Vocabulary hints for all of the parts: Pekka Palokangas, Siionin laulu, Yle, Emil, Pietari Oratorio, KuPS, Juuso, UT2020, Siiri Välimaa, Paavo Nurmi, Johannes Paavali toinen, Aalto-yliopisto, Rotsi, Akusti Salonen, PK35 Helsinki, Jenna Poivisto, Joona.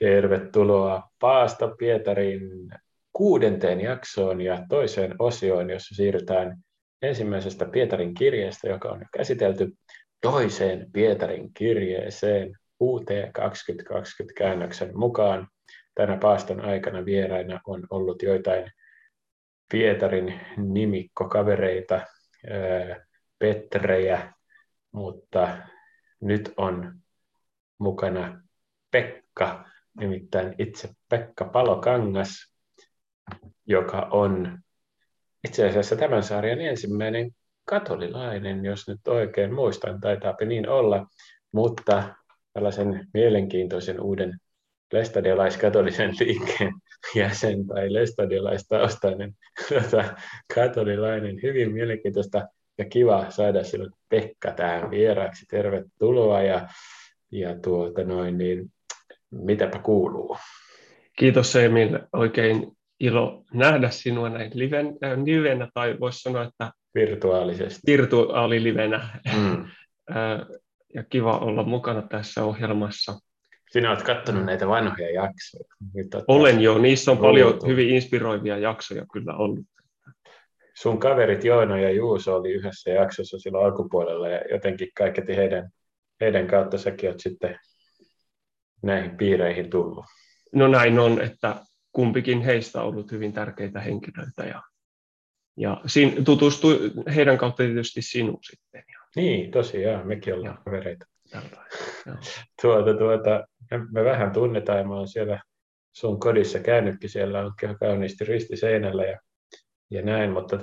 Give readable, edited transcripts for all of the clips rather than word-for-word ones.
Tervetuloa Paasta Pietarin 6. jaksoon ja toiseen osioon, jossa siirrytään ensimmäisestä Pietarin kirjeestä, joka on jo käsitelty, toiseen Pietarin kirjeeseen UT2020 käännöksen mukaan. Tänä paaston aikana vieraina on ollut joitain Pietarin nimikkokavereita, Petrejä, mutta nyt on mukana Pekka, nimittäin itse Pekka Palokangas, joka on itse asiassa tämän sarjan ensimmäinen katolilainen, jos nyt oikein muistan, taitaapi niin olla, mutta tällaisen mielenkiintoisen uuden lestadiolaiskatolisen liikkeen jäsen tai lestadiolaistaustainen katolilainen. Hyvin mielenkiintoista ja kiva saada sinut Pekka tähän vieraksi. Tervetuloa ja mitäpä kuuluu? Kiitos Emil, oikein ilo nähdä sinua näin livenä, tai voisi sanoa, että virtuaalilivenä. Ja kiva olla mukana tässä ohjelmassa. Sinä olet katsonut näitä vanhoja jaksoja. Olen jo, niissä on paljon hyvin inspiroivia jaksoja kyllä ollut. Sun kaverit Joona ja Juuso oli yhdessä jaksossa silloin alkupuolella, ja jotenkin kaiketi heidän kautta säkin olet sitten näihin piireihin tullut. No näin on, että kumpikin heistä on ollut hyvin tärkeitä henkilöitä, ja tutustui heidän kautta tietysti sinuun sitten. Niin, tosiaan, mekin ollaan kavereita. Me vähän tunnetaan, mä oon siellä sun kodissa käynytkin, siellä on kauniisti ristiseinällä ja näin, mutta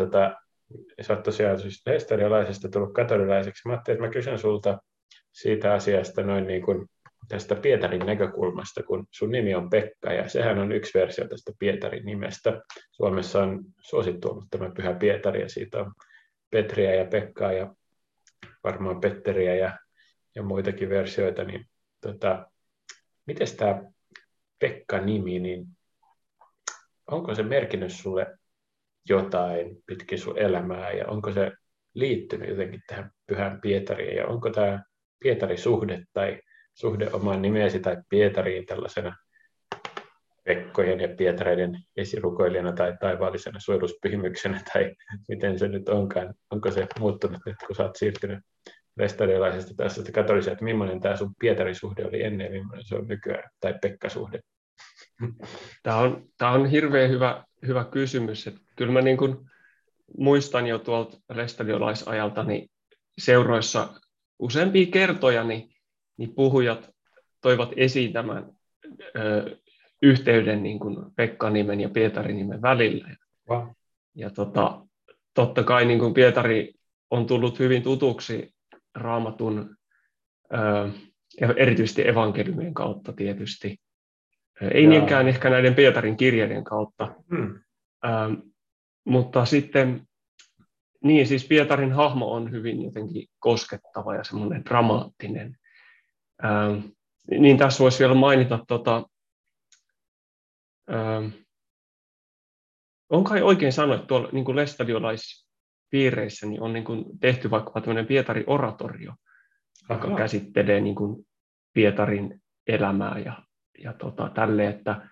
sä oot tosiaan lestadiolaisesta tullut katolilaiseksi. Mä ajattelin, että mä kysyn sulta siitä asiasta noin niin kuin tästä Pietarin näkökulmasta, kun sun nimi on Pekka, ja sehän on yksi versio tästä Pietarin nimestä. Suomessa on suosittu ollut tämä Pyhä Pietari, ja siitä on Petriä ja Pekkaa, ja varmaan Petteriä ja muitakin versioita. Niin, miten tämä Pekka-nimi, niin onko se merkinnyt sulle jotain pitkin sun elämää, ja onko se liittynyt jotenkin tähän Pyhään Pietariin, ja onko tämä Pietari-suhde tai suhde omaan nimeesi tai Pietariin tällaisena Pekkojen ja Pietareiden esirukoilijana tai taivaallisena suojeluspyhimyksenä, tai miten se nyt onkaan, onko se muuttunut nyt, kun sä oot siirtynyt lestadiolaisesta tästä katolisesta, että millainen tämä sun Pietari-suhde oli ennen ja millainen se on nykyään, tai Pekka-suhde? Tämä on hirveän hyvä kysymys. Että kyllä mä niin kuin muistan jo tuolta lestadiolaisajalta niin seuroissa useampia kertoja, niin puhujat toivat esiin tämän yhteyden niin kuin Pekka-nimen ja Pietari-nimen välillä. Wow. Ja totta kai niin kuin Pietari on tullut hyvin tutuksi Raamatun, erityisesti evankeliumien kautta tietysti. Ei niinkään ehkä näiden Pietarin kirjeiden kautta. Mutta sitten, niin siis Pietarin hahmo on hyvin jotenkin koskettava ja semmoinen dramaattinen. Niin tässä voisi vielä mainita, on kai oikein sanoa, että tuolla niin lestadiolaispiireissä niin on niin kuin tehty vaikka tämmöinen Pietari Oratorio, joka käsittelee niin kuin Pietarin elämää ja tälleen, että...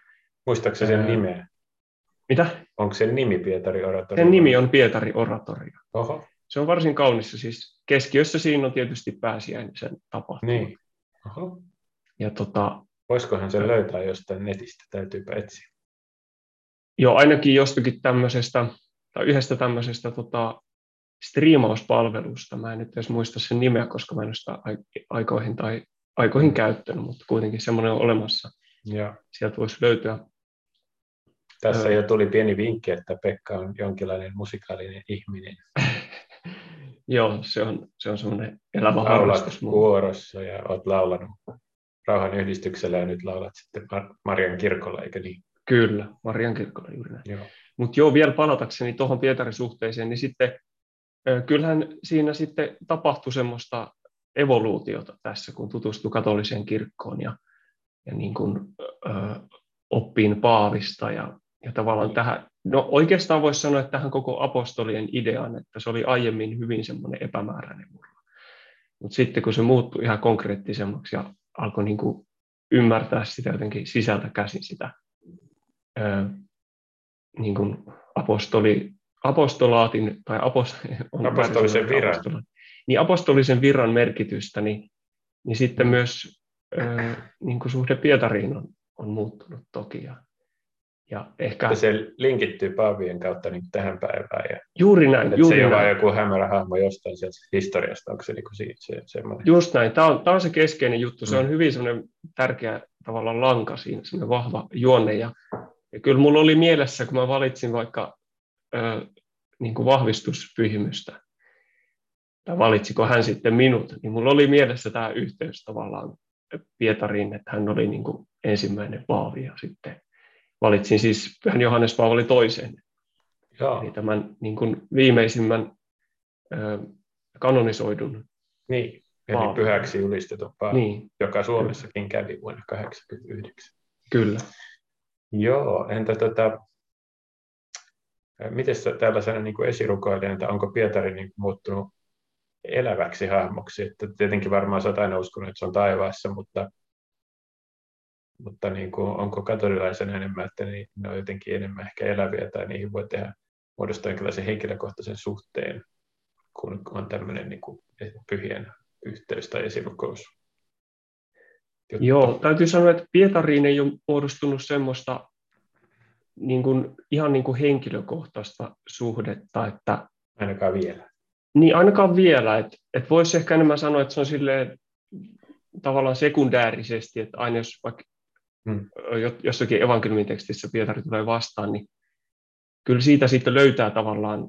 Muistatko sen nimeä? Mitä? Onko sen nimi Pietari Oratorio? Sen nimi on Pietari Oratorio. Oho. Se on varsin kaunissa, siis keskiössä siinä on tietysti pääsiäisen tapahtuma. Niin. Oho. Ja voisikohan sen löytää jostain netistä, täytyypä etsiä. Joo, ainakin jostakin tämmöisestä, tai yhdestä tämmöisestä striimauspalvelusta. Mä en nyt edes muista sen nimeä, koska mä en ole sitä aikoihin käyttänyt, mutta kuitenkin semmoinen on olemassa. Ja. Sieltä voisi löytyä. Tässä jo tuli pieni vinkki, että Pekka on jonkinlainen musikaalinen ihminen. Joo, se on semmoinen elävä harrastus. Laulat kuorossa ja olet laulanut Rauhan yhdistyksellä ja nyt laulat sitten Marian kirkolla, eikö niin? Kyllä, Marian kirkolla juuri näin. Mutta joo, vielä palatakseni tuohon Pietarin suhteeseen, niin sitten kyllähän siinä sitten tapahtui semmoista evoluutiota tässä, kun tutustui katoliseen kirkkoon ja niin kuin oppiin Paavista ja tavallaan tähän, no oikeastaan voisi sanoa, että tähän koko apostolien ideaan, että se oli aiemmin hyvin semmoinen epämääräinen murra. Mutta sitten kun se muuttui ihan konkreettisemmaksi ja alkoi niin kuin ymmärtää sitä jotenkin sisältä käsin sitä niin kuin apostolaatin tai apostolisen viran. Niin apostolisen viran merkitystä, niin sitten myös niin kuin suhde Pietariin on muuttunut toki. Ja ehkä se linkittyy paavien kautta niin tähän päivään. Ja juuri näin. Se ei ole vain joku hämärähahmo jostain sieltä historiasta, onko se niin kuin semmoinen? Just näin. Tämä on se keskeinen juttu. Se on hyvin semmoinen tärkeä tavallaan lanka siinä, semmoinen vahva juonne. Ja kyllä mulla oli mielessä, kun mä valitsin vaikka niin kuin vahvistuspyhimystä, tai valitsiko hän sitten minut, niin mulla oli mielessä tämä yhteys tavallaan Pietariin, että hän oli niin kuin ensimmäinen paavi ja sitten valitsin siis Pyhän Johannes Paavali toisen. Jaa. Eli tämän niin kuin viimeisimmän kanonisoidun. Niin, eli pyhäksi julistetun paavin, niin, joka Suomessakin kävi vuonna 1989. Kyllä. Joo, entä miten tällaisena niin kuin esirukoilijana, onko Pietari niin kuin muuttunut eläväksi hahmoksi? Että tietenkin varmaan sä oot aina uskonut, että se on taivaassa, mutta niin kuin, onko katolilaisena enemmän, että ne on jotenkin enemmän ehkä eläviä tai niihin voi muodostaa jonkinlaisen henkilökohtaisen suhteen, kun on tämmöinen niin kuin pyhien yhteys tai esirukous? Jotta. Joo, täytyy sanoa, että Pietariin ei ole muodostunut semmoista niin kuin, ihan niin kuin henkilökohtaista suhdetta. Että, ainakaan vielä. Niin, ainakaan vielä. Että voisi ehkä enemmän sanoa, että se on silleen tavallaan sekundäärisesti, että aina jos vaikka jossakin evankeliumin tekstissä Pietari tulee vastaan, niin kyllä siitä sitten löytää tavallaan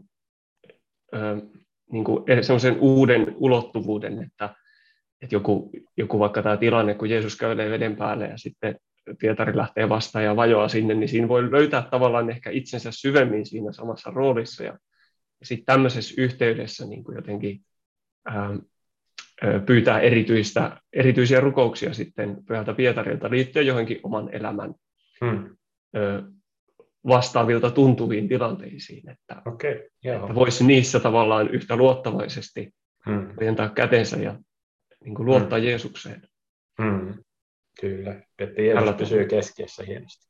niin kuin semmoisen uuden ulottuvuuden, että joku vaikka tämä tilanne, kun Jeesus kävelee veden päälle ja sitten Pietari lähtee vastaan ja vajoaa sinne, niin siinä voi löytää tavallaan ehkä itsensä syvemmin siinä samassa roolissa. Ja sitten tämmöisessä yhteydessä niin kuin jotenkin pyytää erityisiä rukouksia sitten Pyhältä Pietarilta liittyen johonkin oman elämän vastaavilta tuntuviin tilanteisiin, että, okay, että voisi niissä tavallaan yhtä luottavaisesti ojentaa kätensä ja niin kuin luottaa Jeesukseen. Kyllä, että Jeesus pysyy keskiössä hienosti.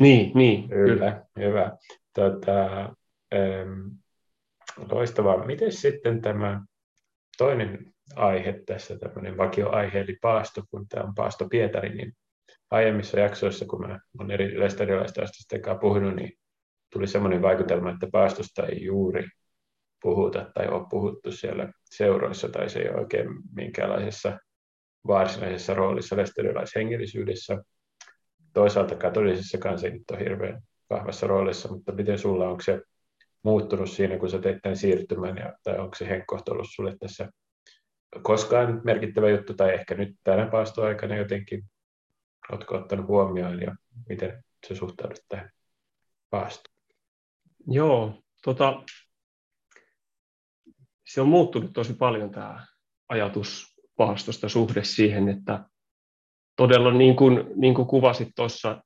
Niin, kyllä. Hyvä. Loistavaa. Miten sitten tämä toinen aihe tässä, tämmöinen vakioaihe, eli paasto, kun tämä on Paasto Pietari, niin aiemmissa jaksoissa, kun mä olen erilaista asteisten kanssa puhunut, niin tuli semmoinen vaikutelma, että paastosta ei juuri puhuta tai ole puhuttu siellä seuroissa, tai se ei ole oikein minkäänlaisessa varsinaisessa roolissa lesteriläishengellisyydessä. Toisaalta katolisessakaan se nyt on hirveän vahvassa roolissa, mutta miten sulla, onko se muuttunut siinä, kun sä teet tämän siirtymän, tai onko se henkkohto ollut sulle tässä koskaan merkittävä juttu, tai ehkä nyt tänä paastoaikana jotenkin, oletko ottanut huomioon, ja miten sä suhtaudut tähän paastoon? Joo, se on muuttunut tosi paljon tämä ajatus paastosta, suhde siihen, että todella niin kuin kuvasit tuossa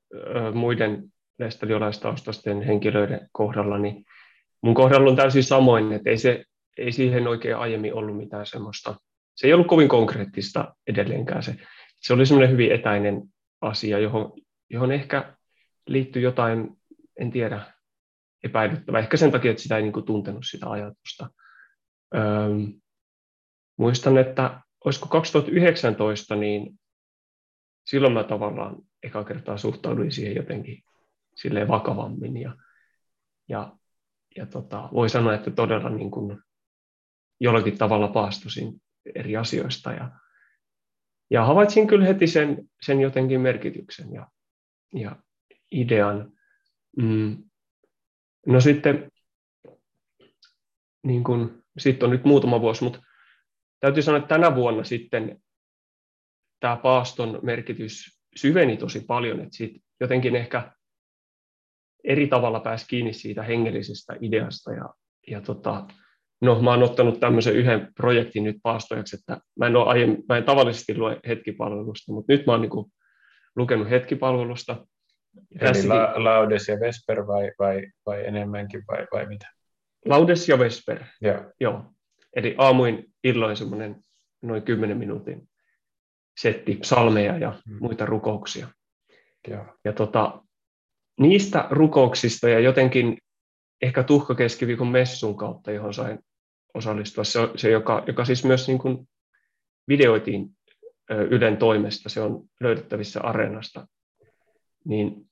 muiden lestadiolaistaustaisten henkilöiden kohdalla, niin mun kohdalla on täysin samoin, että ei siihen oikein aiemmin ollut mitään semmoista. Se ei ollut kovin konkreettista edelleenkään. Se oli semmoinen hyvin etäinen asia, johon ehkä liittyy jotain, en tiedä, epäilyttävää. Ehkä sen takia, että sitä ei niin kuin tuntenut sitä ajatusta. Muistan, että olisiko 2019, niin silloin mä tavallaan eka kertaa suhtauduin siihen jotenkin silleen vakavammin. Ja voi sanoa, että todella niin kuin jollakin tavalla paastosin eri asioista. Ja havaitsin kyllä heti sen jotenkin merkityksen ja idean. No sitten, niin kun, siitä on nyt muutama vuosi, mutta täytyy sanoa, että tänä vuonna sitten tämä paaston merkitys syveni tosi paljon, että siitä jotenkin ehkä eri tavalla pääsi kiinni siitä hengellisestä ideasta. No, mä oon ottanut tämmöisen yhden projektin nyt paastojaksi, että mä en tavallisesti lue hetkipalvelusta, mutta nyt mä oon niin kuin lukenut hetkipalvelusta. Eli Laudes ja Vesper vai enemmänkin vai mitä? Laudes ja Vesper, joo. Eli aamuin illoin semmoinen noin 10 minuutin setti psalmeja ja muita rukouksia. Ja niistä rukouksista ja jotenkin ehkä tuhkakeskiviikon messun kautta, johon sain osallistua, se joka siis myös niin kuin videoitiin Ylen toimesta, se on löydettävissä Areenasta, niin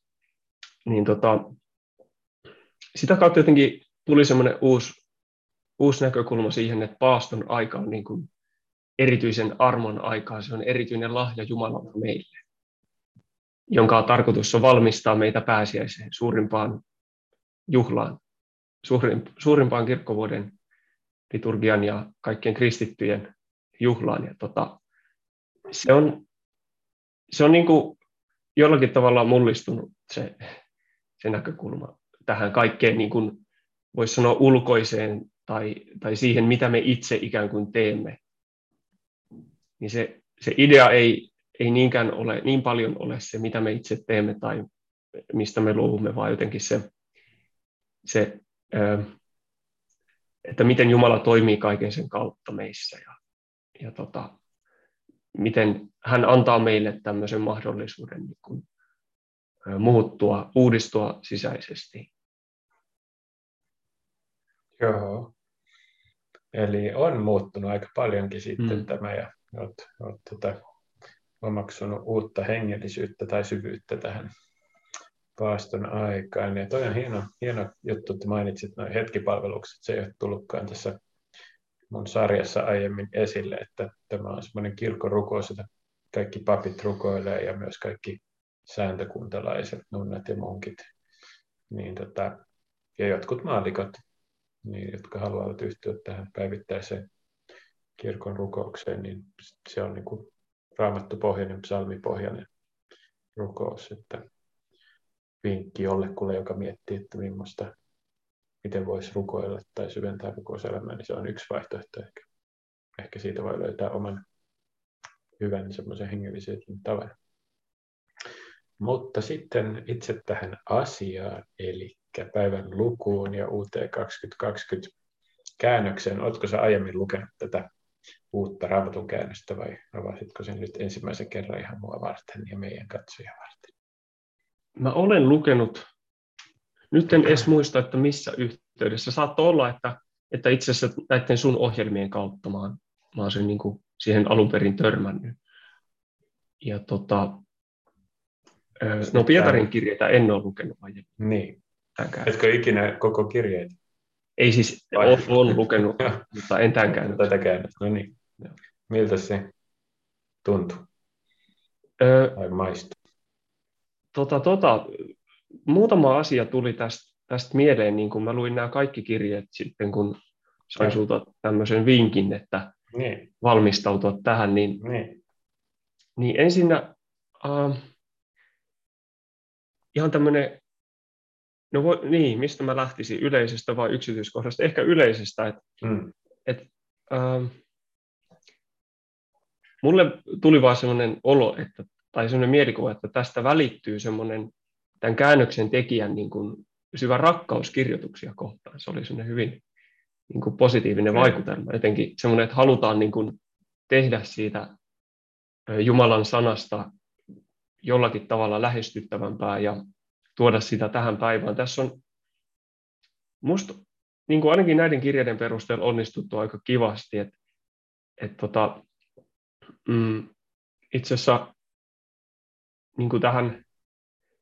sitä kautta jotenkin tuli semmoinen uusi näkökulma siihen, että paaston aika on niin kuin erityisen armon aikaa, se on erityinen lahja Jumalalta meille, jonka tarkoitus on valmistaa meitä pääsiäiseen, suurimpaan juhlaan, suurimpaan kirkkovuoden liturgian ja kaikkien kristittyjen juhlaan. Ja se on niin kuin jollakin tavalla mullistunut se näkökulma tähän kaikkeen, niin kuin voisi sanoa, ulkoiseen tai siihen, mitä me itse ikään kuin teemme. Niin se idea ei niinkään ole, niin paljon ole se, mitä me itse teemme tai mistä me luovumme, vaan jotenkin se että miten Jumala toimii kaiken sen kautta meissä ja miten hän antaa meille tämmöisen mahdollisuuden niin kuin muuttua, uudistua sisäisesti. Joo. Eli on muuttunut aika paljonkin sitten tämä ja olet omaksunut uutta hengellisyyttä tai syvyyttä tähän paaston aikaan. Ja toi on hieno juttu, että mainitsit nuo hetkipalvelukset. Se ei ole tullutkaan tässä mun sarjassa aiemmin esille, että tämä on semmoinen kirkon rukous, jota kaikki papit rukoilee ja myös kaikki sääntökuntalaiset, nunnat ja munkit. Ja jotkut maallikot, jotka haluavat yhtyä tähän päivittäiseen kirkon rukoukseen, niin se on niin kuin raamattupohjainen, psalmipohjainen rukous, että vinkki jollekulle, joka miettii, että miten voisi rukoilla tai syventää rukouselämää, niin se on yksi vaihtoehto ehkä. Ehkä siitä voi löytää oman hyvän semmoisen hengellisyyden tavan. Mutta sitten itse tähän asiaan, eli päivän lukuun ja UT2020 käännökseen. Oletko sä aiemmin lukenut tätä uutta Raamatun käännöstä vai avasitko sen nyt ensimmäisen kerran ihan mua varten ja meidän katsojia varten? Mä olen lukenut. Nyt en edes muista, että missä yhteydessä. Saattoi olla, että itse asiassa näiden sun ohjelmien kautta mä oon sen niin kuin siihen alun perin törmännyt. Ja Pietarin kirjeitä en ole lukenut aiemmin. Niin. Etkö ikinä koko kirjeitä? Ei siis, olen lukenut, mutta en tämän käynyt. No niin. Miltä se tuntui? Vai maistui? Muutama asia tuli tästä mieleen, niin kun mä luin nämä kaikki kirjeet sitten, kun sain sulta tämmöisen vinkin, että valmistautua tähän, niin ensinnä ihan tämmöinen, mistä mä lähtisin, yleisestä vai yksityiskohdasta? Ehkä yleisestä, että mulle tuli vaan semmoinen olo, tai semmoinen mielikuva, että tästä välittyy semmoinen tämän käännöksen tekijän niin kuin syvä rakkaus kirjoituksia kohtaan. Se oli semmoinen hyvin niin kuin positiivinen vaikutelma. Jotenkin semmoinen, että halutaan niin kuin tehdä siitä Jumalan sanasta jollakin tavalla lähestyttävämpää ja tuoda sitä tähän päivään. Tässä on musta niin kuin ainakin näiden kirjeiden perusteella onnistuttu aika kivasti. Itse asiassa niin kuin tähän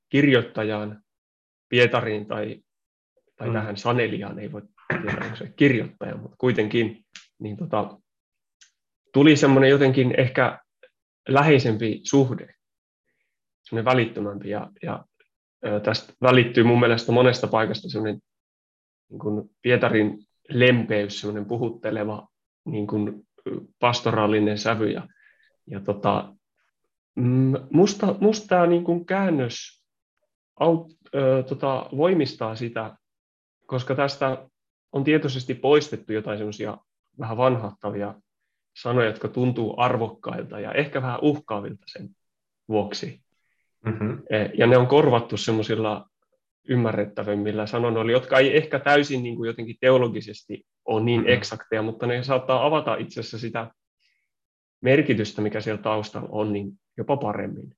kirjoittajaan, Pietariin tai tähän sanelijaan, ei voi tiedä, onko se kirjoittaja, mutta kuitenkin niin tuli semmoinen jotenkin ehkä läheisempi suhde, semmoinen välittömämpi, ja tästä välittyy mun mielestä monesta paikasta semmoinen niin kuin Pietarin lempeys, semmoinen puhutteleva niin kuin pastoraalinen sävy, ja musta tämä niin kuin käännös voimistaa sitä, koska tästä on tietoisesti poistettu jotain semmoisia vähän vanhahtavia sanoja, jotka tuntuu arvokkailta ja ehkä vähän uhkaavilta sen vuoksi. Mm-hmm. Ja ne on korvattu semmoisilla ymmärrettävimmillä sanoilla, jotka ei ehkä täysin niin kuin jotenkin teologisesti ole niin eksakteja, mutta ne saattaa avata itse asiassa sitä merkitystä, mikä siellä taustalla on, niin jopa paremmin.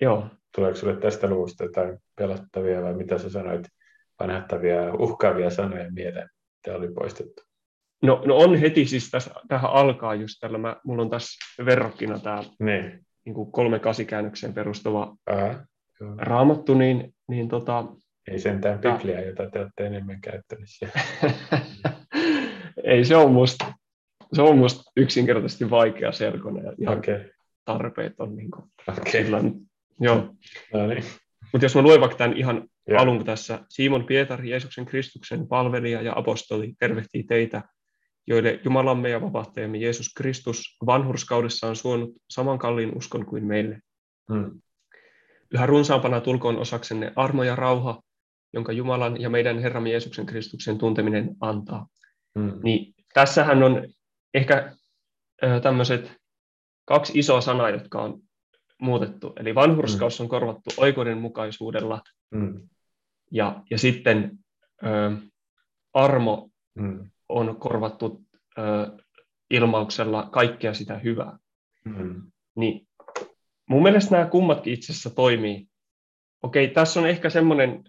Joo. Tuleeko sinulle tästä luvusta jotain pelottavia vai mitä sä sanoit, vanhahtavia, uhkaavia sanoja mieleen, mitä oli poistettu? No on heti, siis tähän alkaa just tällä, mulla on tässä verrokkina tämä niin kuin 3/8-käännökseen perustuva Raamattu, niin ei sentään Bibliaa, jota te olette enemmän käyttäneet. Ei, se on musta yksinkertaisesti vaikea selkoinen ja tarpeet on niin kuin silloin. Joo. No niin. Mutta jos mä luen vaikka tämän ihan alun tässä. Simon Pietari, Jeesuksen Kristuksen palvelija ja apostoli, tervehtii teitä, joille Jumalamme ja vapahtajamme Jeesus Kristus vanhurskaudessaan on suonut saman kalliin uskon kuin meille. Yhä runsaampana tulkoon osaksenne armo ja rauha, jonka Jumalan ja meidän Herramme Jeesuksen Kristuksen tunteminen antaa. Niin tässähän on ehkä tämmöiset 2 isoa sanaa, jotka on muutettu. Eli vanhurskaus on korvattu oikeudenmukaisuudella ja sitten armo on korvattu ilmauksella kaikkea sitä hyvää. Niin mun mielestä nämä kummatkin itse asiassa toimii. Okei, tässä on ehkä semmoinen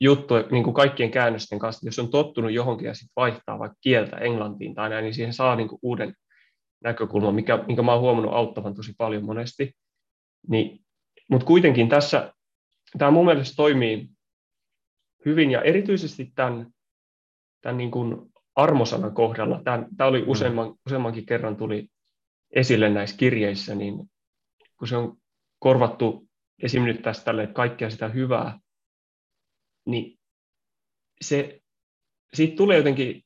juttu, niin kuin kaikkien käännösten kanssa, jos on tottunut johonkin ja sitten vaihtaa vaikka kieltä englantiin tai näin, niin siihen saa niin kuin uuden näkökulman, minkä mä oon huomannut auttavan tosi paljon monesti. Niin, mutta kuitenkin tässä, tämä mun mielestä toimii hyvin ja erityisesti tämän niin kuin armosanan kohdalla. Tämä oli useammankin kerran tuli esille näissä kirjeissä, niin kun se on korvattu esimerkiksi tässä tälle, että kaikkea sitä hyvää, niin siitä tulee jotenkin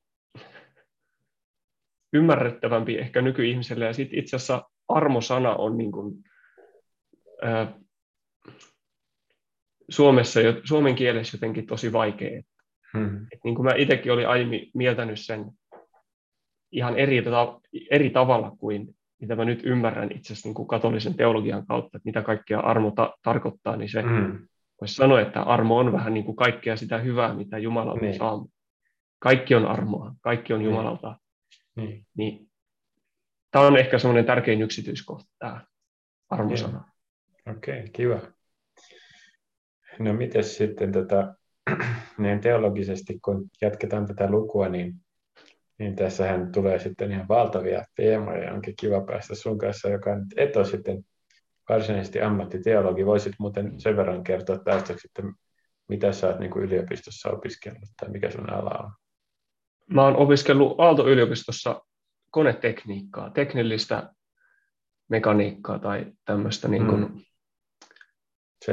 ymmärrettävämpi ehkä nykyihmiselle, ja sitten itse asiassa armosana on niin kuin, suomen kielessä jotenkin tosi vaikea. Et niin kuin mä itsekin olin aiemmin mieltänyt sen ihan eri tavalla kuin mitä mä nyt ymmärrän itse asiassa niin kuin katolisen teologian kautta, että mitä kaikkea armo tarkoittaa, niin se voisi sanoa, että armo on vähän niin kuin kaikkea sitä hyvää, mitä Jumala on saanut. Kaikki on armoa, kaikki on Jumalalta. Niin. Tämä on ehkä semmoinen tärkein yksityiskohta, tämä armosana. Okei, kiva. No mites sitten niin teologisesti, kun jatketaan tätä lukua, niin tässähän tulee sitten ihan valtavia teemoja. Onkin kiva päästä sun kanssa, joka et ole sitten varsinaisesti ammattiteologi. Voisit muuten sen verran kertoa taustaksi, että mitä sä oot niin kuin yliopistossa opiskellut tai mikä sun ala on? Mä oon opiskellut Aalto-yliopistossa konetekniikkaa, teknillistä mekaniikkaa tai tämmöistä niin kuin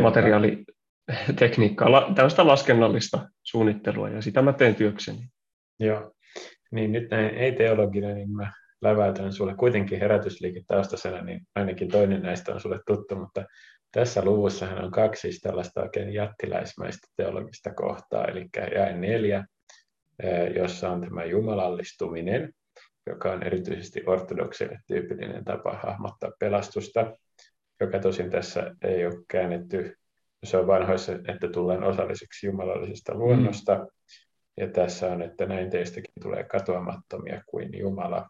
materiaalitekniikkaa, tämmöistä laskennallista suunnittelua, ja sitä mä teen työkseni. Joo, niin nyt näin ei-teologinen, niin mä läväytän sulle kuitenkin herätysliiketaustasena, niin ainakin toinen näistä on sulle tuttu, mutta tässä luvussahan on 2 tällaista oikein jättiläismäistä teologista kohtaa, eli jae 4. jossa on tämä jumalallistuminen, joka on erityisesti ortodoksille tyypillinen tapa hahmottaa pelastusta, joka tosin tässä ei ole käännetty. Se on vanhoissa, että tullaan osalliseksi jumalallisesta luonnosta, ja tässä on, että näin teistäkin tulee katoamattomia kuin Jumala,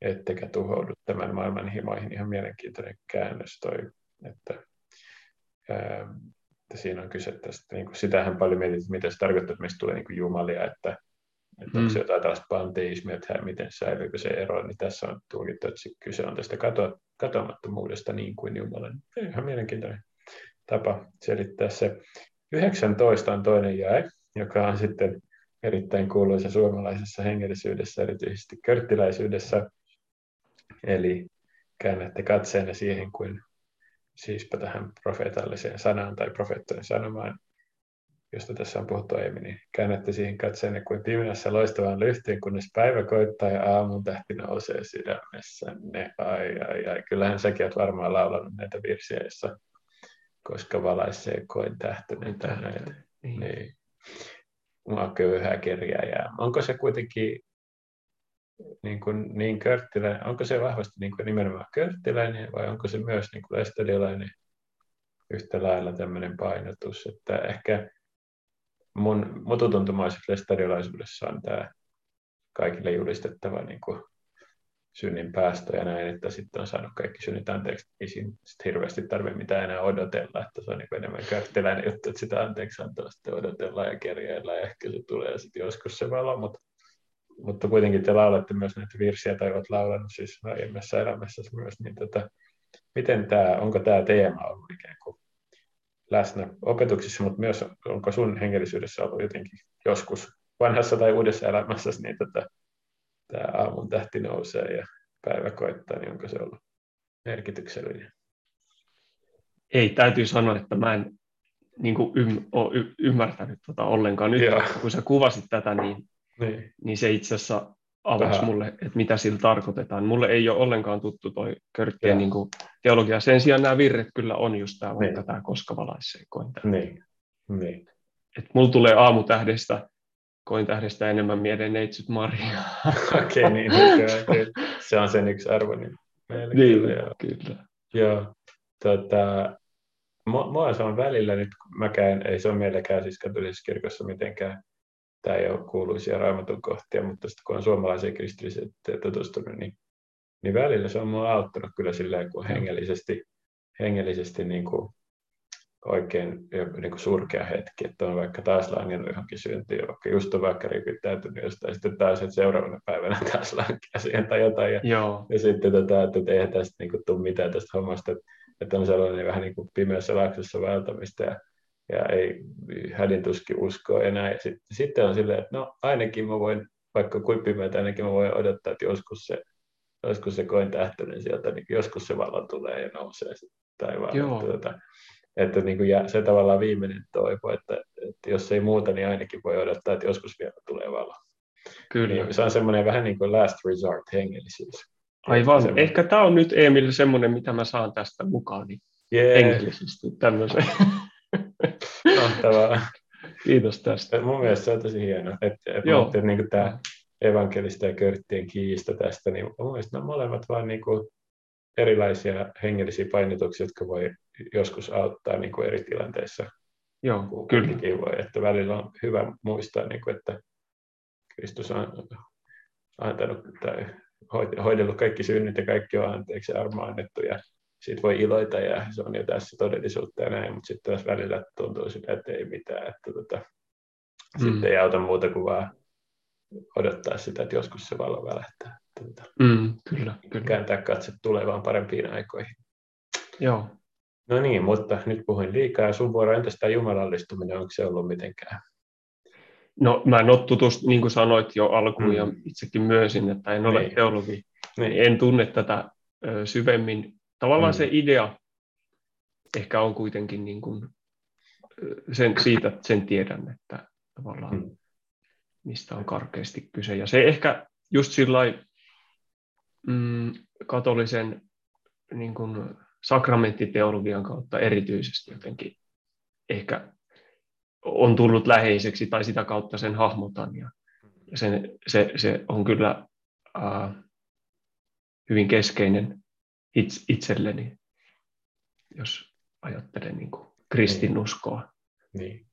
ettekä tuhoudu tämän maailman himoihin. Ihan mielenkiintoinen käännös toi, että siinä on kyse tästä, niin kuin sitähän paljon mietit, mitä se tarkoittaa, että meistä tulee niin kuin jumalia, että onko se jotain tällaista panteismia, että miten säilyykö se ero, niin tässä on tulkittu, että kyse on tästä katoamattomuudesta niin kuin Jumalan. Ihan mielenkiintoinen tapa selittää se. 19 on toinen jae, joka on sitten erittäin kuuluisa suomalaisessa hengellisyydessä, erityisesti körttiläisyydessä, eli käännätte katseenne siihen kuin siispä tähän profeetalliseen sanaan tai profeettojen sanomaan, josta tässä on puhuttu aiemmin, niin käännätte siihen katseenne kuin pimeässä loistavaan lyhtyyn, kunnes päivä koittaa ja aamun tähti nousee sydämessänne. Ai. Kyllähän säkin olet varmaan laulanut näitä virsiä, jossa koska valaisee koin tähtinen tähän. Niin. Mua köyhää kerjääjää. Onko se kuitenkin niin körttiläinen, onko se vahvasti niin kuin nimenomaan körttiläinen vai onko se myös niin kuin estadialainen yhtä lailla tämmöinen painotus, että ehkä mun mututuntuma estadialaisuudessa on tämä kaikille julistettava niin kuin synnin päästö ja näin, että sitten on saanut kaikki synnit anteeksi, ei siinä hirveästi tarvitse mitään enää odotella, että se on niin enemmän kärttiläinen juttu, että sitä anteeksi antaa sitten odotellaan ja kerjaillaan ja ehkä se tulee sitten joskus se valo, mutta kuitenkin te laulatte myös näitä virsiä tai olet laulanut siis aiemmassa elämässä myös, niin miten tämä, onko tämä teema ollut ikään kuin läsnä opetuksissa, mutta myös onko sun hengellisyydessä ollut jotenkin joskus vanhassa tai uudessa elämässä niin tämä aamun tähti nousee ja päivä koittaa, niin onko se ollut merkityksellinen? Ei, täytyy sanoa, että mä en niin kuin ole ymmärtänyt ollenkaan. Nyt joo. Kun sä kuvasit tätä, niin se itse asiassa avasi mulle, että mitä sillä tarkoitetaan. Mulle ei ole ollenkaan tuttu toi Körttien niin kuin teologia. Sen sijaan nämä virret kyllä on just tämä, vaikka tämä koskavalaissekoin tähti. Niin. Että mulla tulee aamutähdestä kointähdestä enemmän mieleen neitsyt Maria. Okei, niin. Se on sen yksi arvo. Niin, kyllä. Joo. Mua se on välillä nyt, ei se ole meilläkään siis katolisessa kirkossa mitenkään, tämä ei ole kuuluisia Raamatun kohtia, mutta sitten kun on suomalaisia kristillisiä tutustunut, niin välillä se on mua auttanut kyllä silleen, kun hengellisesti niin kuin oikein niin kuin surkea hetki, että on vaikka taas langennut johonkin syntiin, vaikka just on vaikka rikyttäytynyt jostain, sitten taas seuraavana päivänä taas lankea siihen tai jotain, ja sitten että eihän tästä niin kuin tule mitään tästä hommasta, että on sellainen vähän niin kuin pimeässä laaksossa vaeltamista, ja ei hädintuskin uskoa enää, ja sitten on silleen, että no ainakin mä voin, vaikka kuin pimeätä, ainakin mä voin odottaa, että joskus se kointähtöinen sieltä, niin joskus se valo tulee ja nousee taivaalle. Että niin kuin, ja se tavallaan viimeinen toivo, että jos ei muuta, niin ainakin voi odottaa, että joskus vielä tulee valo. Kyllä. Niin, se on semmoinen vähän niin kuin last resort hengellisyys. Aivan. Semmoinen. Ehkä tämä on nyt, Emil, semmoinen, mitä mä saan tästä mukaan niin henkisesti tämmöisen. Mahtavaa. Kiitos tästä. Mun mielestä se on tosi hienoa, että niin kuin tämä evankelista ja Körttien kiista tästä, niin mun mielestä nämä molemmat vaan niin kuin erilaisia hengellisiä painotuksia, jotka voi joskus auttaa niin kuin eri tilanteissa. Joo, kyllä. Voi, että välillä on hyvä muistaa, niin kuin, että Kristus on antanut tai hoidellut kaikki synnit ja kaikki on anteeksi armaannettu ja siitä voi iloita ja se on jo tässä todellisuutta ja näin, mutta sitten taas välillä tuntuu sitä, että ei mitään. Että sitten ei auta muuta kuin vaan odottaa sitä, että joskus se valo välähtää. Kyllä. Kääntää katse tulevaan parempiin aikoihin. Joo. No niin, mutta nyt puhuin liikaa. Sun vuoro, entäs tämä jumalallistuminen, onko se ollut mitenkään? No mä en ole niin kuin sanoit jo alkuun ja itsekin myönsin, että en ole teologi. Niin. En tunne tätä syvemmin. Tavallaan se idea ehkä on kuitenkin, niin kuin, sen tiedän, että tavallaan mistä on karkeasti kyse. Ja se ehkä just sillain katolisen niin kuin sakramenttiteologian kautta erityisesti jotenkin ehkä on tullut läheiseksi tai sitä kautta sen hahmotan ja se on kyllä hyvin keskeinen itselleni, jos ajattelen niin kuin kristinuskoa. Niin.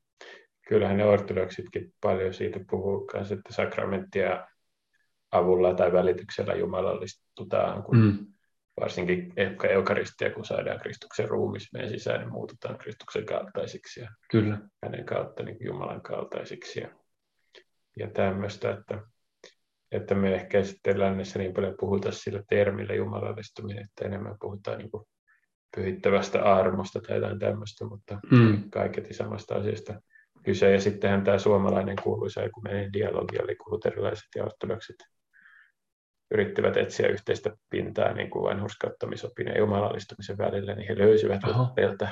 Kyllähän ne ortodoksitkin paljon siitä puhuu myös, että sakramenttia avulla tai välityksellä jumalallistutaan, kun varsinkin ehkä eukaristia, kun saadaan Kristuksen ruumis meidän sisään, niin muututaan Kristuksen kaltaisiksi ja kyllä. Hänen kautta niin Jumalan kaltaisiksi. Ja tämmöistä, että me ehkä sitten lännessä niin paljon puhutaan sillä termillä jumalallistuminen, että enemmän puhutaan niin kuin pyhittävästä armosta tai jotain tämmöistä, mutta kaiketi samasta asiasta kyse. Ja sittenhän tämä suomalainen kuuluisa ekumeeninen dialogi, eli luterilaiset ja ortodoksit yrittivät etsiä yhteistä pintaa niin kuin vanhurskauttamisopin ja jumalallistumisen välillä, niin he löysivät Lutterilta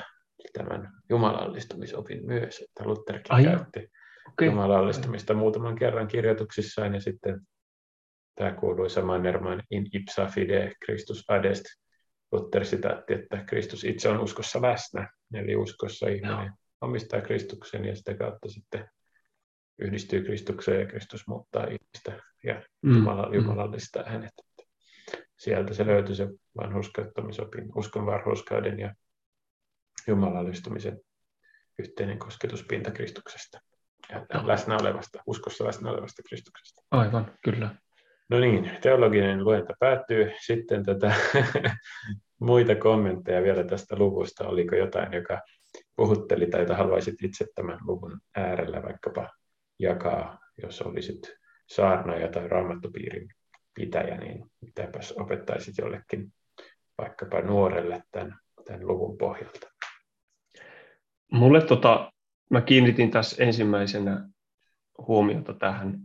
tämän jumalallistumisopin myös, että Lutterkin käytti jumalallistumista muutaman kerran kirjoituksissaan, ja sitten tämä kuuluisa Mannerman in ipsa fide Christus adest, Lutter-sitaatti, että Kristus itse on uskossa läsnä, eli uskossa ihminen omistaa Kristuksen, ja sitä kautta sitten yhdistyy Kristukseen ja Kristus muuttaa ihmistä ja jumalallistaa hänet. Sieltä se löytyy se vanhurskauttamisopin, uskon vanhurskauden ja jumalallistumisen yhteinen kosketuspinta Kristuksesta ja läsnä olevasta, uskossa läsnä olevasta Kristuksesta. Aivan, kyllä. No niin, teologinen luenta päättyy. Sitten muita kommentteja vielä tästä luvusta. Oliko jotain, joka puhutteli tai haluaisit itse tämän luvun äärellä vaikkapa jakaa, jos olisit saarnaaja tai raamattupiirin pitäjä, niin mitäpäs opettaisit jollekin vaikkapa nuorelle tämän luvun pohjalta? Mulle mä kiinnitin tässä ensimmäisenä huomiota tähän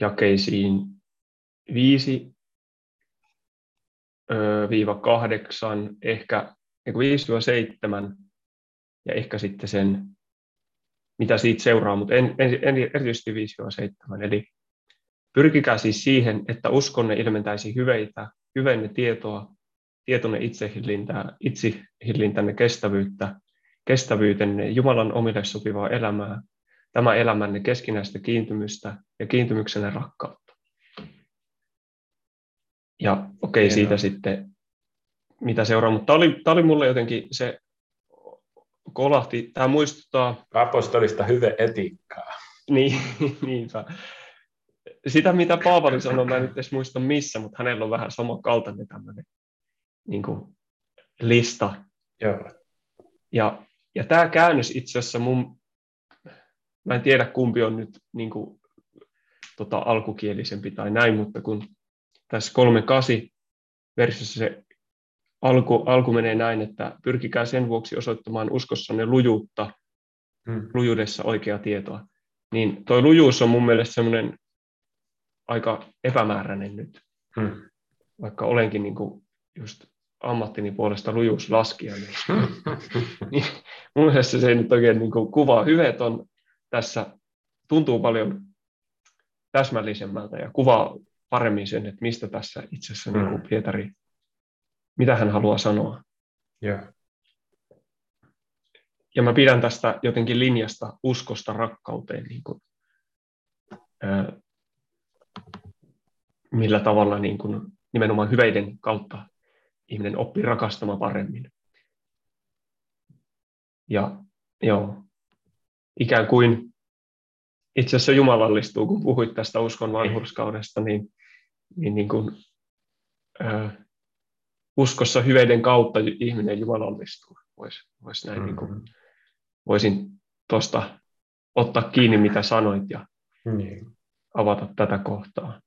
jakeisiin 5-8, ehkä 5-7 ja ehkä sitten sen, mitä siitä seuraa, mutta erityisesti 5-7. Eli pyrkikää siis siihen, että uskonne ilmentäisi hyveitä, hyvenne tietoa, tietonne itsehillintänne kestävyytenne Jumalan omille sopivaa elämää, tämä elämänne keskinäistä kiintymystä ja kiintymyksenne rakkautta. Ja siitä sitten, mitä seuraa, mutta tämä oli mulle jotenkin se kolahti, tämä muistuttaa apostolista hyve-etiikkaa. Niinpä. Sitä, mitä Paavali sanoi, mä en nyt edes muista missä, mutta hänellä on vähän samankaltainen tämmöinen niin kuin lista. Joo. Ja tämä käännös itse asiassa mä en tiedä kumpi on nyt niin kuin, alkukielisempi tai näin, mutta kun tässä 3:8 versiossa se alku menee näin, että pyrkikää sen vuoksi osoittamaan uskossanne lujuutta, lujuudessa oikeaa tietoa. Niin toi lujuus on mun mielestä semmoinen aika epämääräinen nyt, vaikka olenkin niin kuin just ammattini puolesta lujuuslaskija. Niin mun mielestä se ei nyt oikein niin kuin kuvaa. Hyveet on tässä, tuntuu paljon täsmällisemmältä ja kuvaa paremmin sen, että mistä tässä itse asiassa niin kuin Pietari, mitä hän haluaa sanoa. Yeah. Ja mä pidän tästä jotenkin linjasta uskosta rakkauteen, niin kuin, millä tavalla niin kuin, nimenomaan hyveiden kautta ihminen oppii rakastamaan paremmin. Ja ikään kuin itse asiassa jumalallistuu, kun puhuit tästä uskon vanhurskaudesta, uskossa hyveiden kautta ihminen jumalallistuu. Vois näin, niin kuin, voisin tuosta ottaa kiinni, mitä sanoit, ja avata tätä kohtaa.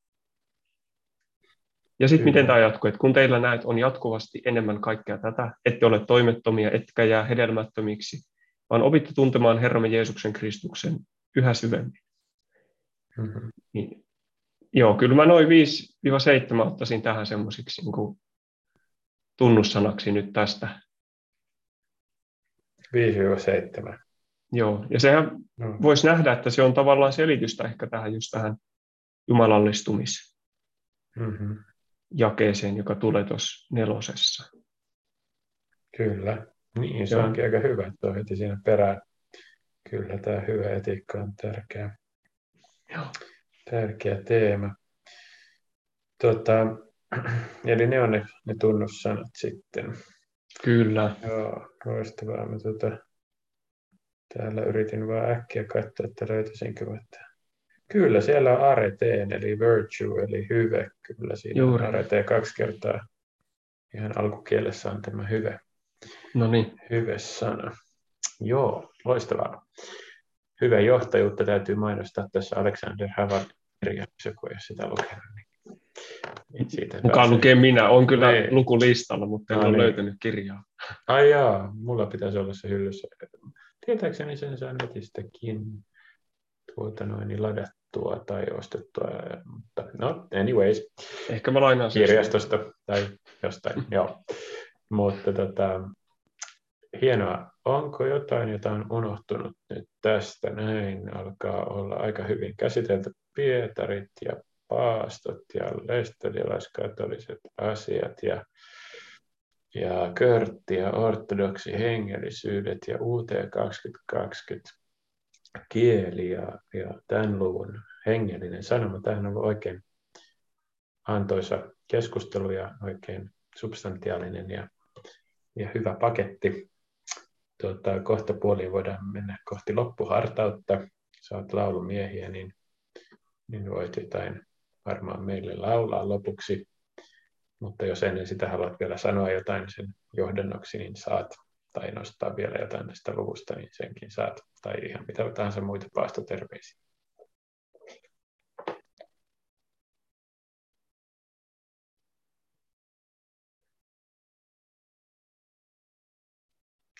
Ja sitten miten tämä jatkuu, että kun teillä näet on jatkuvasti enemmän kaikkea tätä, ette ole toimettomia, etkä jää hedelmättömiksi, vaan opitte tuntemaan Herramme Jeesuksen Kristuksen yhä syvemmin. Niin, kyllä mä noin 5-7 ottaisin tähän semmoisiksi niin kuin tunnussanaksi nyt tästä. 5-7. Joo, ja sehän voisi nähdä, että se on tavallaan selitystä ehkä tähän just tähän jumalallistumisjakeeseen, joka tulee tuossa 4. Kyllä. Niin, se onkin aika hyvä, että on heti siinä perään. Kyllä tämä hyvä etiikka on tärkeä teema. Eli ne on ne tunnussanat sitten. Kyllä. Joo, loistavaa. Mä täällä yritin vaan äkkiä katsoa, että löytäisinkö. Kyllä, siellä on areteen, eli virtue, eli hyve. Kyllä siinä on areteen 2 kertaa. Ihan alkukielessä on tämä hyve. No niin. Hyve sana. Joo, loistavaa. Hyvää johtajuutta täytyy mainostaa tässä Alexander Havard-kirjassa, kun ei ole sitä lukenut. Mukaan lukee minä. On kyllä lukulistalla, mutta en ole löytänyt kirjaa. Ai jaa, mulla pitäisi olla se hyllyssä. Tietääkseni sen saa netistäkin ladattua tai ostettua. Mutta anyways. Ehkä mä lainaan kirjastosta tai jostain, joo. Mutta hienoa. Onko jotain, jota on unohtunut nyt tästä? Näin alkaa olla aika hyvin käsitelty Pietarit ja paastot ja lestadialaiskatoliset asiat ja körtti ja ortodoksi hengellisyydet ja UT2020 kieli ja tämän luvun hengellinen sanoma. Tämähän on oikein antoisa keskustelu ja oikein substantiaalinen ja hyvä paketti. Kohta puoliin voidaan mennä kohti loppuhartautta. Sä oot laulumiehiä, niin voit jotain varmaan meille laulaa lopuksi. Mutta jos ennen sitä haluat vielä sanoa jotain sen johdannoksi, niin saat. Tai nostaa vielä jotain tästä luvusta, niin senkin saat. Tai ihan mitä tahansa muita paastoterveisiä.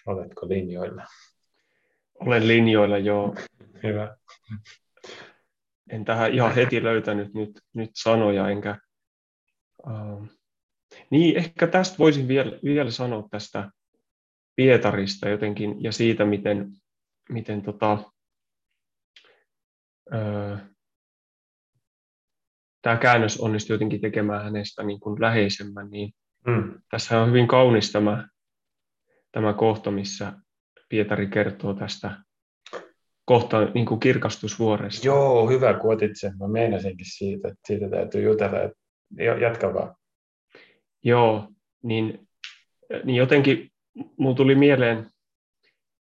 Oletko linjoilla? Olen linjoilla, joo. Hyvä. En tähän ihan heti löytänyt nyt sanoja, enkä... Niin, ehkä tästä voisin vielä sanoa tästä Pietarista jotenkin ja siitä, miten tämä käännös onnistui jotenkin tekemään hänestä niin kuin läheisemmän. Niin tässä on hyvin kaunis tämä kohta, missä Pietari kertoo tästä kohta niin kuin kirkastusvuoresta. Joo, hyvä, kun otit sen. Mä meinasinkin siitä, että siitä täytyy jutella. Jatka vaan. Joo, niin jotenkin mun tuli mieleen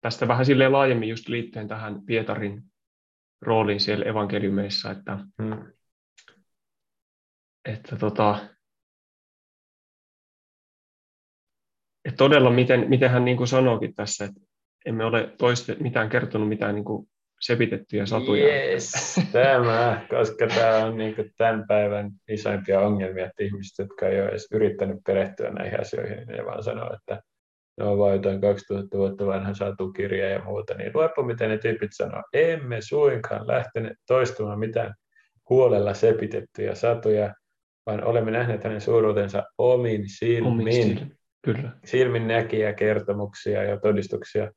tästä vähän silleen laajemmin just liittyen tähän Pietarin rooliin siellä evankeliumeissa, että todella miten hän niin kuin sanoikin tässä, että emme ole mitään kertonut mitään niin kuin sepitettyjä satuja. Yes, tämä, koska tämä on niin kuin tämän päivän isoimpia ongelmia, että ihmiset, jotka ei ole edes yrittänyt perehtyä näihin asioihin, ne vaan sanoo, että no vaan jotain 2000 vuotta vanha satukirja ja muuta, niin luepa miten ne tyypit sanoo, emme suinkaan lähteneet toistumaan mitään huolella sepitettyjä satuja, vaan olemme nähneet hänen suuruutensa omin silmin. Kyllä. Silminnäkijä, kertomuksia ja todistuksia.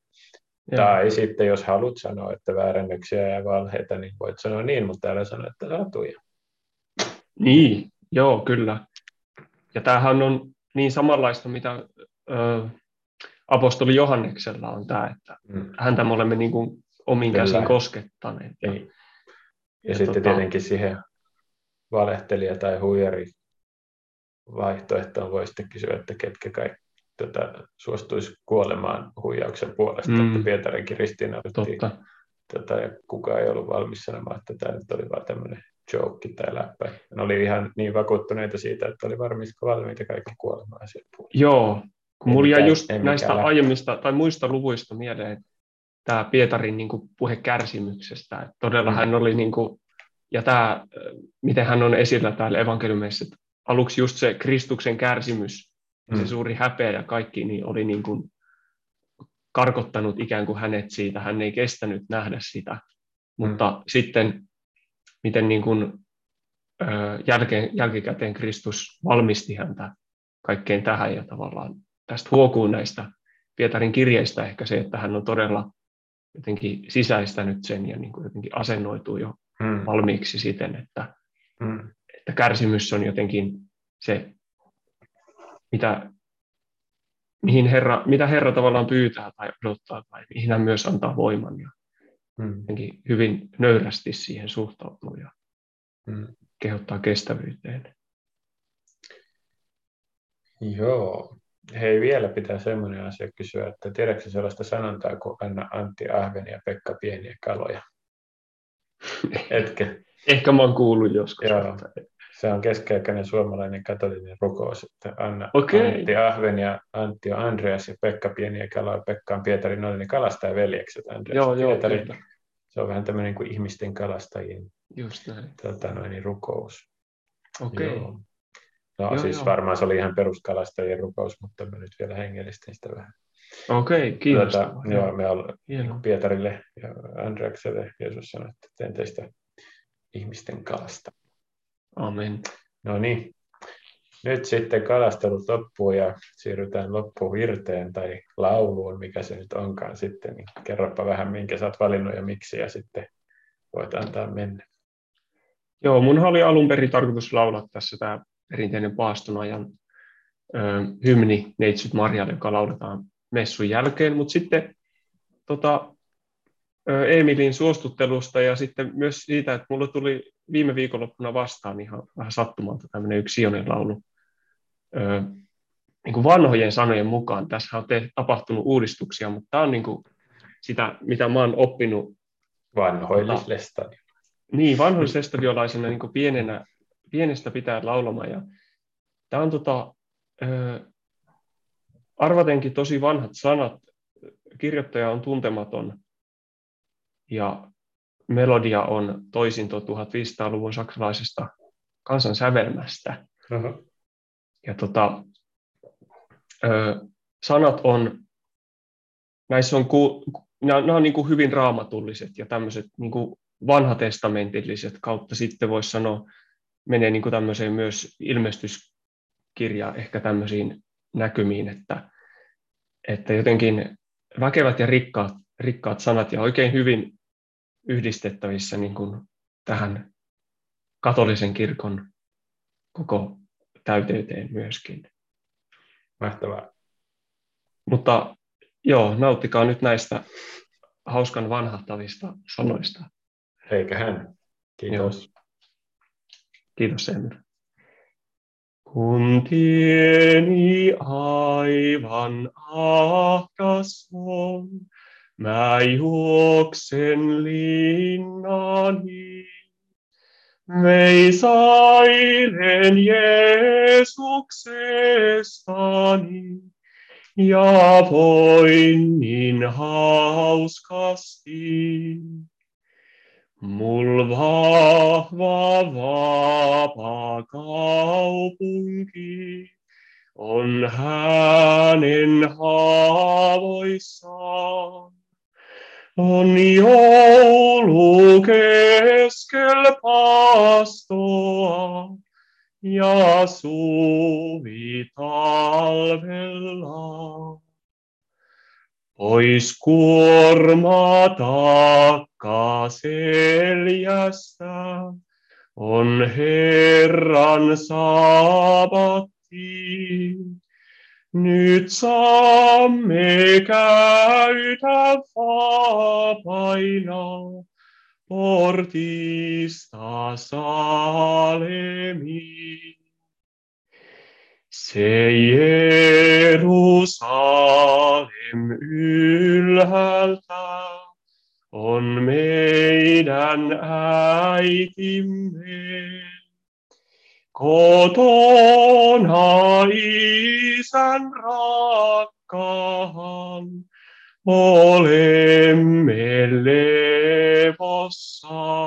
Ja. Tai sitten jos haluat sanoa, että väärännöksiä ja valheita, niin voit sanoa niin, mutta älä sano, että satuja. Niin, joo, kyllä. Ja tämähän on niin samanlaista, mitä apostoli Johanneksella on tämä, että häntä me olemme niin kuin omin käsin koskettaneet. Ja sitten tietenkin siihen valehtelija tai huijari vaihtoehtoon voi sitten kysyä, että ketkä kaikki suostuisi kuolemaan huijauksen puolesta, että Pietarinkin ristiinnaulittiin. Kukaan ei ollut valmis sanomaan, että tämä nyt oli vaan tämmöinen joke tai läppä. Ne oli ihan niin vakuuttuneita siitä, että oli valmiita kaikki kuolemaan sieltä puolesta. Joo, kun mulla jäi just näistä aiemmista tai muista luvuista mieleen tämä Pietarin niin kuin puhe kärsimyksestä. Että todella hän oli, niin kuin, ja tämä, miten hän on esillä täällä evankeliumissa, aluksi just se Kristuksen kärsimys, se suuri häpeä ja kaikki, niin oli niin kuin karkottanut ikään kuin hänet siitä. Hän ei kestänyt nähdä sitä. Mutta sitten, miten niin kuin, jälkikäteen Kristus valmisti häntä kaikkeen tähän. Ja tavallaan tästä huokuu näistä Pietarin kirjeistä ehkä se, että hän on todella jotenkin sisäistänyt sen ja niin kuin jotenkin asennoituu jo valmiiksi siten, että kärsimys on jotenkin se, mitä Herra tavallaan pyytää tai odottaa, tai mihin hän myös antaa voiman ja jotenkin hyvin nöyrästi siihen suhtautuu ja kehottaa kestävyyteen. Joo. Hei, vielä pitää semmoinen asia kysyä, että tiedätkö sellaista sanontaa kuin Anna Antti Ahvenia ja Pekka pieniä kaloja? Etkä? Ehkä mä oon kuullut joskus. Joo. Se on keskiaikainen suomalainen katolinen rukous, että Anna, Antti Ahven ja Antti on Andreas ja Pekka pieniä kaloja. Pekka on Pietarin nollinen kalastajaveljekset. Pietarin. Se on vähän tämmöinen kuin ihmisten kalastajien rukous. Okei. Okay. Joo. Varmaan se oli ihan peruskalastajien rukous, mutta mä nyt vielä hengellistin sitä vähän. Okei, kiinnostavaa. Joo, me ollaan Pietarille ja Andreakselle. Jeesus sanoi, että teen teistä ihmisten kalastajia. Amen. No niin, nyt sitten kalastelut loppuu ja siirrytään loppuvirteen tai lauluun, mikä se nyt onkaan sitten. Niin kerropa vähän, minkä sä oot valinnut ja miksi, ja sitten voit antaa mennä. Joo, munhan oli alun perin tarkoitus laulaa tässä tämä perinteinen paaston ajan hymni Neitsyt Marjalle, joka lauletaan messun jälkeen, mutta sitten Emilin suostuttelusta ja sitten myös siitä, että mulle tuli viime viikonloppuna vastaan ihan vähän sattumalta tämmöinen yksi Siionin laulu. Niin kuin vanhojen sanojen mukaan, tässä on tapahtunut uudistuksia, mutta tämä on niin kuin sitä, mitä mä oon oppinut vanhoillislestadiolaisena niin kuin pienenä pienestä pitäen laulamaan. Ja tämä on arvatenkin tosi vanhat sanat. Kirjoittaja on tuntematon ja melodia on toisinto 1500-luvun saksalaisesta kansansävelmästä. Ja sanat on, näissä on, nämä on niin kuin hyvin raamatulliset ja tämmöiset niin kuin vanhatestamentilliset kautta sitten voisi sanoa, menee niin kuin tämmöiseen myös ilmestyskirjaan, ehkä tämmöisiin näkymiin, että jotenkin väkevät ja rikkaat sanat ja oikein hyvin yhdistettävissä niin kuin tähän katolisen kirkon koko täyteyteen myöskin. Mahtavaa. Mutta joo, nauttikaa nyt näistä hauskan vanhahtavista sanoista. Eiköhän. Kiitos. Joo. Kiitos, Emil. Kun tieni aivan ahdas on, mä juoksen linnani. Veisailen Jeesuksestani ja voin niin hauskasti. Mul vahva vapaa kaupunki on hänen haavoissaan. On joulu keskellä paastoa ja suvi talvella. Pois kuorma taakka seljästä on Herran saabatti. Nyt saamme käydä vapaina portista Saalemiin. Se Jerusalem ylhäältä on meidän äitimme. Kotona Isän rakkaan olemme lepossa.